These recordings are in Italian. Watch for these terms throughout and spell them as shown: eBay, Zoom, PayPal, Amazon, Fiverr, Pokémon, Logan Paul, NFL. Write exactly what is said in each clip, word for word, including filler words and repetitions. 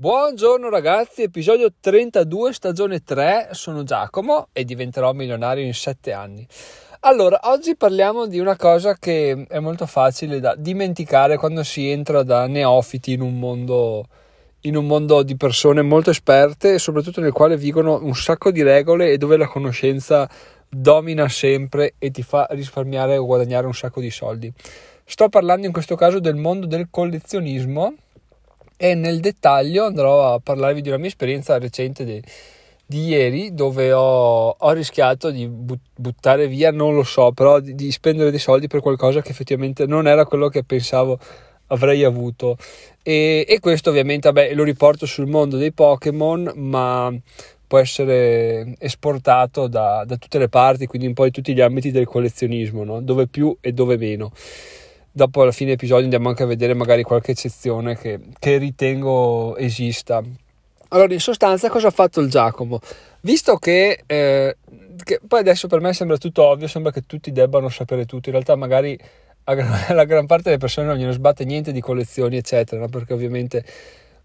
Buongiorno ragazzi, episodio trentadue, stagione tre, sono Giacomo e diventerò milionario in sette anni. Allora, oggi parliamo di una cosa che è molto facile da dimenticare quando si entra da neofiti in un mondo, in un mondo di persone molto esperte e soprattutto nel quale vigono un sacco di regole e dove la conoscenza domina sempre e ti fa risparmiare o guadagnare un sacco di soldi. Sto parlando in questo caso del mondo del collezionismo. E nel dettaglio andrò a parlarvi di una mia esperienza recente de, di ieri, dove ho, ho rischiato di but, buttare via, non lo so, però di, di spendere dei soldi per qualcosa che effettivamente non era quello che pensavo avrei avuto. E, e questo ovviamente vabbè, lo riporto sul mondo dei Pokémon, ma può essere esportato da, da tutte le parti, quindi un po' in tutti gli ambiti del collezionismo, no? Dove più e dove meno. Dopo alla fine episodio andiamo anche a vedere magari qualche eccezione che, che ritengo esista. Allora, in sostanza cosa ha fatto il Giacomo? Visto che, eh, che poi adesso per me sembra tutto ovvio, sembra che tutti debbano sapere tutto, in realtà magari a, la gran parte delle persone non gliene sbatte niente di collezioni eccetera, no? Perché ovviamente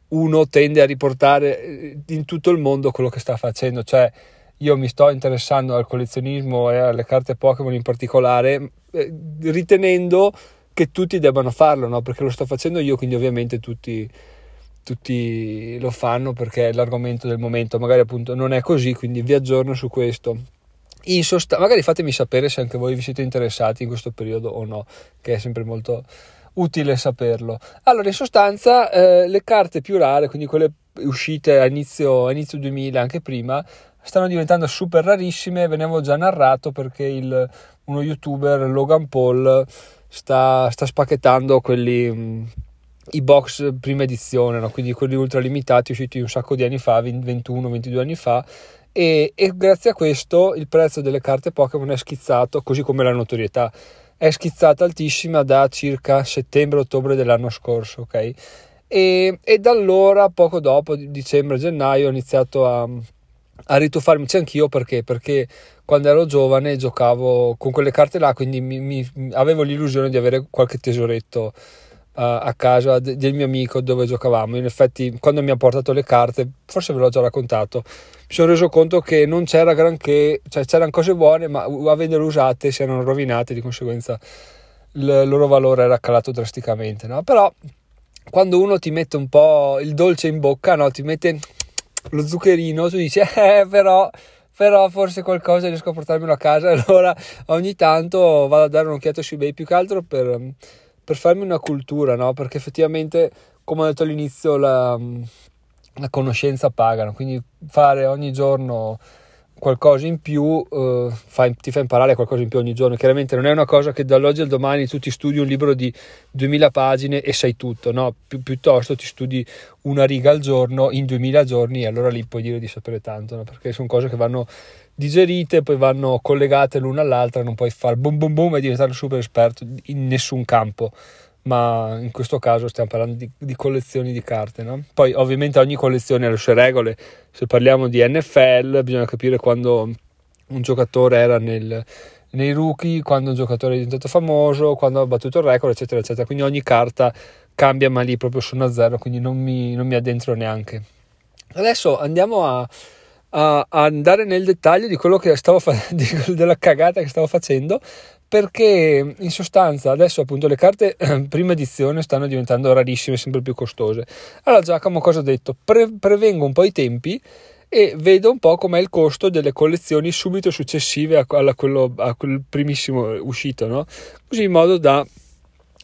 uno tende a riportare in tutto il mondo quello che sta facendo, cioè io mi sto interessando al collezionismo e alle carte Pokémon in particolare eh, ritenendo che tutti debbano farlo, no? Perché lo sto facendo io, quindi ovviamente tutti, tutti lo fanno perché è l'argomento del momento. Magari appunto non è così, quindi vi aggiorno su questo. In sost- magari fatemi sapere se anche voi vi siete interessati in questo periodo o no, che è sempre molto utile saperlo. Allora, in sostanza eh, le carte più rare, quindi quelle uscite a inizio, a inizio duemila, anche prima, stanno diventando super rarissime. Ve ne avevo già narrato perché il, uno youtuber, Logan Paul, Sta, sta spacchettando quelli mh, i box prima edizione, no? Quindi quelli ultra limitati usciti un sacco di anni fa, ventuno ventidue anni fa, e, e grazie a questo il prezzo delle carte Pokémon è schizzato, così come la notorietà è schizzata altissima da circa settembre-ottobre dell'anno scorso, ok? E, e da allora, poco dopo, dicembre-gennaio, ho iniziato a a rituffarmici anch'io. Perché? Perché quando ero giovane giocavo con quelle carte là, quindi mi, mi, avevo l'illusione di avere qualche tesoretto uh, a casa de, del mio amico dove giocavamo. In effetti quando mi ha portato le carte, forse ve l'ho già raccontato, mi sono reso conto che non c'era granché, cioè c'erano cose buone ma a vederle usate si erano rovinate, di conseguenza il loro valore era calato drasticamente, no? Però quando uno ti mette un po' il dolce in bocca, no? Ti mette lo zuccherino, tu dici eh, però però forse qualcosa riesco a portarmelo a casa, allora ogni tanto vado a dare un'occhiata su eBay, più che altro per, per farmi una cultura, no? Perché effettivamente, come ho detto all'inizio, la, la conoscenza paga, no? Quindi fare ogni giorno qualcosa in più eh, fa, ti fa imparare qualcosa in più ogni giorno. Chiaramente non è una cosa che dall'oggi al domani tu ti studi un libro di duemila pagine e sai tutto, no? Pi- piuttosto ti studi una riga al giorno in duemila giorni e allora lì puoi dire di sapere tanto, no? Perché sono cose che vanno digerite, poi vanno collegate l'una all'altra, non puoi far boom boom boom e diventare super esperto in nessun campo, ma in questo caso stiamo parlando di, di collezioni di carte, no? Poi ovviamente ogni collezione ha le sue regole. Se parliamo di N F L bisogna capire quando un giocatore era nel, nei rookie, quando un giocatore è diventato famoso, quando ha battuto il record, eccetera eccetera, quindi ogni carta cambia, ma lì proprio sono a zero, quindi non mi, non mi addentro neanche. Adesso andiamo a, a, a andare nel dettaglio di quello che stavo facendo, della cagata che stavo facendo, perché in sostanza adesso appunto le carte prima edizione stanno diventando rarissime, sempre più costose. Allora Giacomo cosa ha detto? Pre- prevengo un po' i tempi e vedo un po' com'è il costo delle collezioni subito successive a, a, quello, a quel primissimo uscito, no? Così in modo da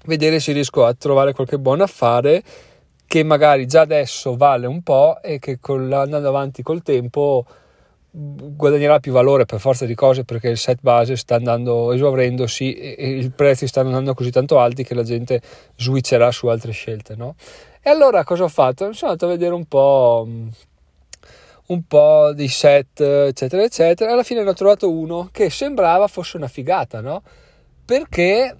vedere se riesco a trovare qualche buon affare che magari già adesso vale un po' e che con, andando avanti col tempo guadagnerà più valore per forza di cose, perché il set base sta andando esaurendosi e i prezzi stanno andando così tanto alti che la gente switcherà su altre scelte, no? E allora cosa ho fatto? Sono andato a vedere un po' un po' dei set eccetera eccetera e alla fine ne ho trovato uno che sembrava fosse una figata, no? Perché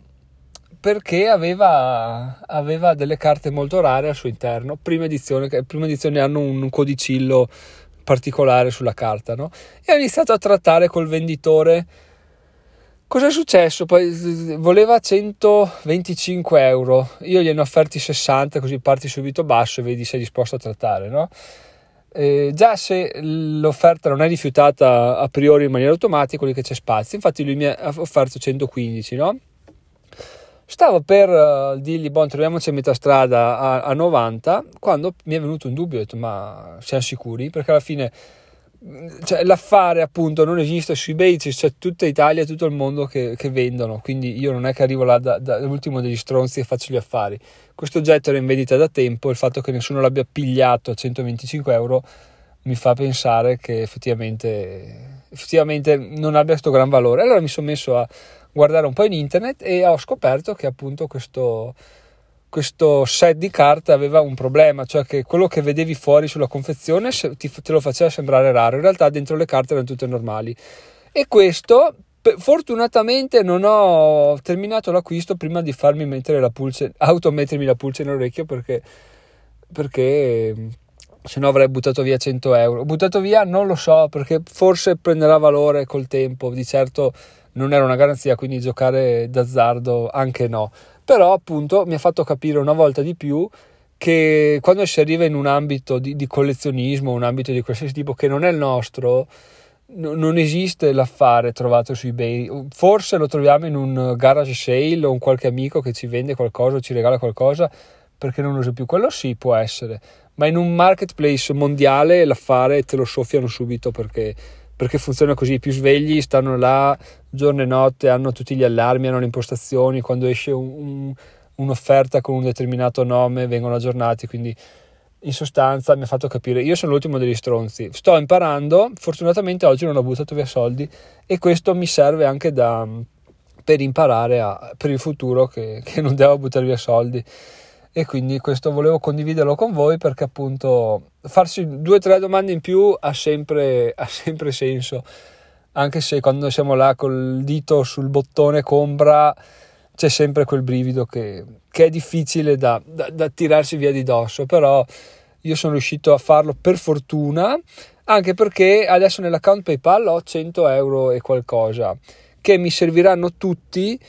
perché aveva aveva delle carte molto rare al suo interno, prima edizione, che prima edizione hanno un codicillo particolare sulla carta, no? E ho iniziato a trattare col venditore Cos'è successo? Poi voleva centoventicinque euro, io gliene ho offerti sessanta, così parti subito basso e vedi se è disposto a trattare, no? Eh, già se l'offerta non è rifiutata a priori in maniera automatica, quelli che c'è spazio, infatti lui mi ha offerto centoquindici, no? Stavo per uh, dirgli, bon, troviamoci a metà strada a, a novanta, quando mi è venuto un dubbio, ho detto, ma siamo sicuri? Perché alla fine... Cioè, l'affare appunto non esiste su eBay, c'è cioè, tutta Italia, tutto il mondo che, che vendono, quindi io non è che arrivo là da, da, dall'ultimo degli stronzi e faccio gli affari. Questo oggetto era in vendita da tempo, il fatto che nessuno l'abbia pigliato a centoventicinque euro mi fa pensare che effettivamente, effettivamente non abbia questo gran valore. Allora mi sono messo a guardare un po' in internet e ho scoperto che appunto questo... questo set di carte aveva un problema, cioè che quello che vedevi fuori sulla confezione te lo faceva sembrare raro, in realtà dentro le carte erano tutte normali. E questo, fortunatamente non ho terminato l'acquisto prima di farmi mettere la pulce, automettermi la pulce nell'orecchio, perché perché se no avrei buttato via cento euro. Buttato via non lo so, perché forse prenderà valore col tempo, di certo non era una garanzia, quindi giocare d'azzardo anche no. Però appunto mi ha fatto capire una volta di più che quando si arriva in un ambito di, di collezionismo, un ambito di qualsiasi tipo che non è il nostro, no, non esiste l'affare trovato su eBay. Forse lo troviamo in un garage sale o un qualche amico che ci vende qualcosa o ci regala qualcosa perché non usa più, quello sì, può essere, ma in un marketplace mondiale l'affare te lo soffiano subito, perché perché funziona così, i più svegli stanno là giorno e notte, hanno tutti gli allarmi, hanno le impostazioni, quando esce un, un, un'offerta con un determinato nome vengono aggiornati, quindi in sostanza mi ha fatto capire, io sono l'ultimo degli stronzi, sto imparando, fortunatamente oggi non ho buttato via soldi e questo mi serve anche da, per imparare a, per il futuro che, che non devo buttare via soldi. E quindi questo volevo condividerlo con voi, perché appunto farsi due o tre domande in più ha sempre, ha sempre senso, anche se quando siamo là col dito sul bottone compra c'è sempre quel brivido che, che è difficile da, da, da tirarsi via di dosso, però io sono riuscito a farlo per fortuna, anche perché adesso nell'account PayPal ho cento euro e qualcosa che mi serviranno tutti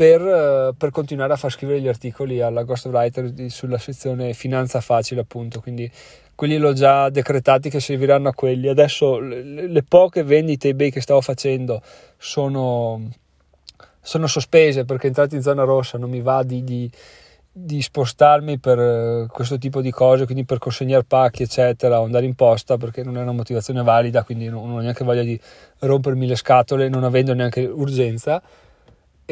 Per, per continuare a far scrivere gli articoli alla Ghostwriter sulla sezione Finanza Facile, appunto, quindi quelli l'ho già decretati che serviranno a quelli. Adesso le, le poche vendite eBay che stavo facendo sono, sono sospese perché entrati in zona rossa, non mi va di, di, di spostarmi per questo tipo di cose, quindi per consegnare pacchi eccetera o andare in posta, perché non è una motivazione valida, quindi non ho neanche voglia di rompermi le scatole non avendo neanche urgenza.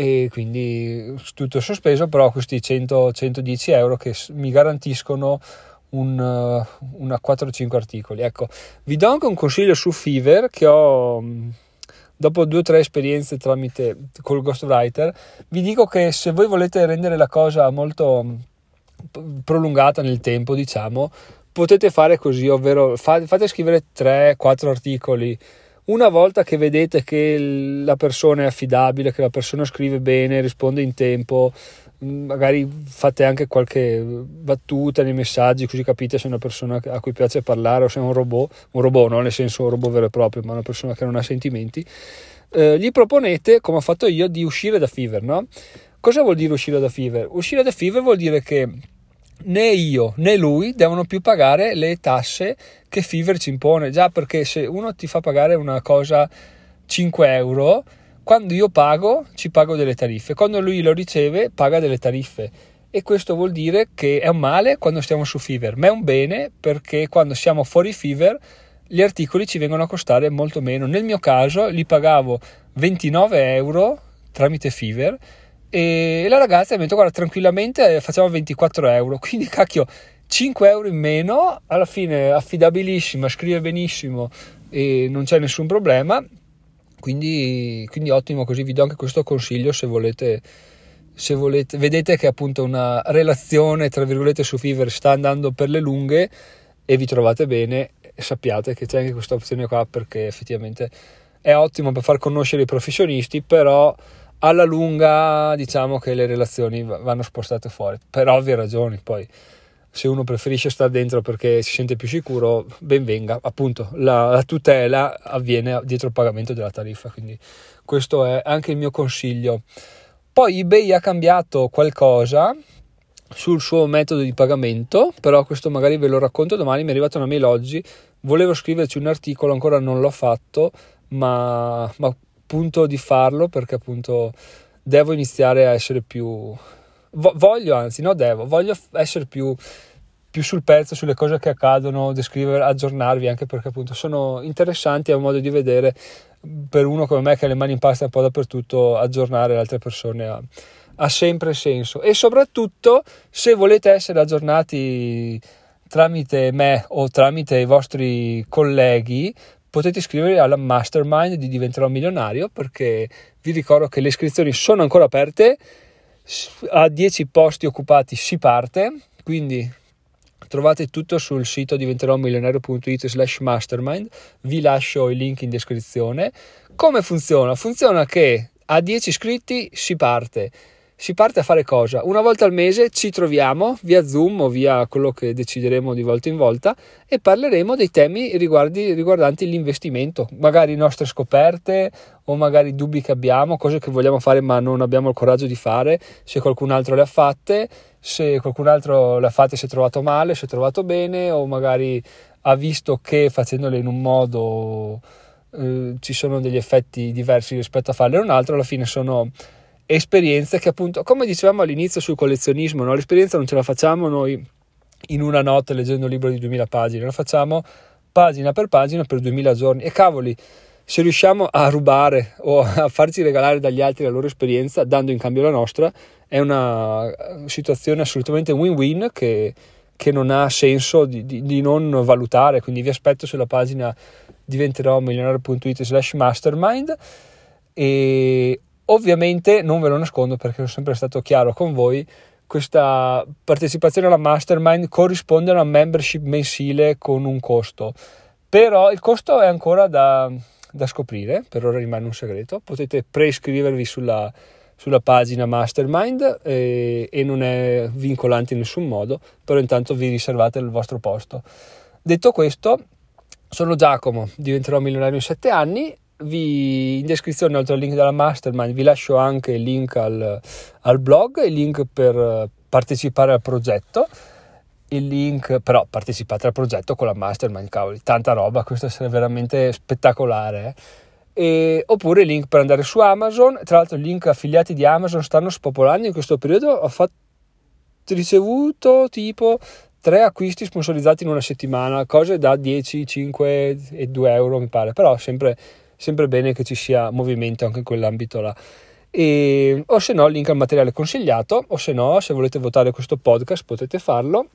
E quindi tutto sospeso, però questi cento centodieci euro che mi garantiscono un, una quattro cinque articoli. Ecco, vi do anche un consiglio su Fiverr che ho dopo due o tre esperienze tramite col Ghostwriter. Vi dico che se voi volete rendere la cosa molto prolungata nel tempo, diciamo, potete fare così, ovvero fate scrivere tre quattro articoli. Una volta che vedete che la persona è affidabile, che la persona scrive bene, risponde in tempo, magari fate anche qualche battuta nei messaggi, così capite se è una persona a cui piace parlare o se è un robot, un robot non nel senso un robot vero e proprio, ma una persona che non ha sentimenti, eh, gli proponete, come ho fatto io, di uscire da Fiverr, no? Cosa vuol dire uscire da Fiverr? Uscire da Fiverr vuol dire che né io né lui devono più pagare le tasse che Fiverr ci impone, già perché se uno ti fa pagare una cosa cinque euro, quando io pago ci pago delle tariffe, quando lui lo riceve paga delle tariffe, e questo vuol dire che è un male quando stiamo su Fiverr, ma è un bene perché quando siamo fuori Fiverr gli articoli ci vengono a costare molto meno. Nel mio caso li pagavo ventinove euro tramite Fiverr e la ragazza mi ha detto, guarda, tranquillamente facciamo ventiquattro euro, quindi cacchio, cinque euro in meno, alla fine affidabilissima, scrive benissimo e non c'è nessun problema, quindi, quindi ottimo. Così vi do anche questo consiglio se volete, se volete vedete che appunto una relazione tra virgolette su Fiverr sta andando per le lunghe e vi trovate bene, sappiate che c'è anche questa opzione qua, perché effettivamente è ottimo per far conoscere i professionisti, però alla lunga diciamo che le relazioni vanno spostate fuori per ovvie ragioni. Poi se uno preferisce stare dentro perché si sente più sicuro, ben venga, appunto la, la tutela avviene dietro il pagamento della tariffa, quindi questo è anche il mio consiglio. Poi eBay ha cambiato qualcosa sul suo metodo di pagamento, però questo magari ve lo racconto domani. Mi è arrivata una mail oggi, volevo scriverci un articolo, ancora non l'ho fatto, ma, ma appunto di farlo, perché appunto devo iniziare a essere più... voglio anzi no devo voglio essere più, più sul pezzo sulle cose che accadono, descrivere, aggiornarvi, anche perché appunto sono interessanti, è un modo di vedere per uno come me che ha le mani in pasta un po' dappertutto. Aggiornare le altre persone ha, ha sempre senso, e soprattutto se volete essere aggiornati tramite me o tramite i vostri colleghi, potete iscrivervi alla mastermind di Diventerò Milionario, perché vi ricordo che le iscrizioni sono ancora aperte. A dieci posti occupati si parte, quindi trovate tutto sul sito diventerò milionario punto it slash mastermind. Vi lascio i link in descrizione. Come funziona? Funziona che a dieci iscritti si parte. Si parte a fare cosa? Una volta al mese ci troviamo via Zoom o via quello che decideremo di volta in volta, e parleremo dei temi riguardi, riguardanti l'investimento, magari nostre scoperte o magari dubbi che abbiamo, cose che vogliamo fare ma non abbiamo il coraggio di fare, se qualcun altro le ha fatte, se qualcun altro le ha fatte si è trovato male, si è trovato bene, o magari ha visto che facendole in un modo eh, ci sono degli effetti diversi rispetto a farle in un altro. Alla fine sono esperienze che, appunto, come dicevamo all'inizio sul collezionismo, no? L'esperienza non ce la facciamo noi in una notte leggendo un libro di duemila pagine, la facciamo pagina per pagina per duemila giorni, e cavoli, se riusciamo a rubare o a farci regalare dagli altri la loro esperienza dando in cambio la nostra, è una situazione assolutamente win-win che, che non ha senso di, di, di non valutare. Quindi vi aspetto sulla pagina diventerò milionario punto it slash mastermind, e ovviamente non ve lo nascondo, perché sono sempre stato chiaro con voi, questa partecipazione alla mastermind corrisponde a una membership mensile con un costo, però il costo è ancora da, da scoprire, per ora rimane un segreto. Potete preiscrivervi sulla, sulla pagina mastermind e, e non è vincolante in nessun modo, però intanto vi riservate il vostro posto. Detto questo, sono Giacomo, diventerò milionario in sette anni. Vi, in descrizione, oltre al link della mastermind, vi lascio anche il link al, al blog, il link per partecipare al progetto, il link, però partecipate al progetto con la mastermind, cavoli, tanta roba, questo sarebbe veramente spettacolare, eh? E, oppure il link per andare su Amazon. Tra l'altro i link affiliati di Amazon stanno spopolando in questo periodo, ho fatto, ricevuto tipo tre acquisti sponsorizzati in una settimana, cose da dieci, cinque e due euro mi pare, però sempre sempre bene che ci sia movimento anche in quell'ambito là. E, o se no, link al materiale consigliato, o se no, se volete votare questo podcast potete farlo.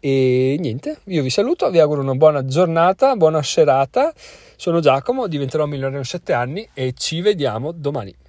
E niente, io vi saluto, vi auguro una buona giornata, buona serata. Sono Giacomo, diventerò milionario in sette anni, e ci vediamo domani.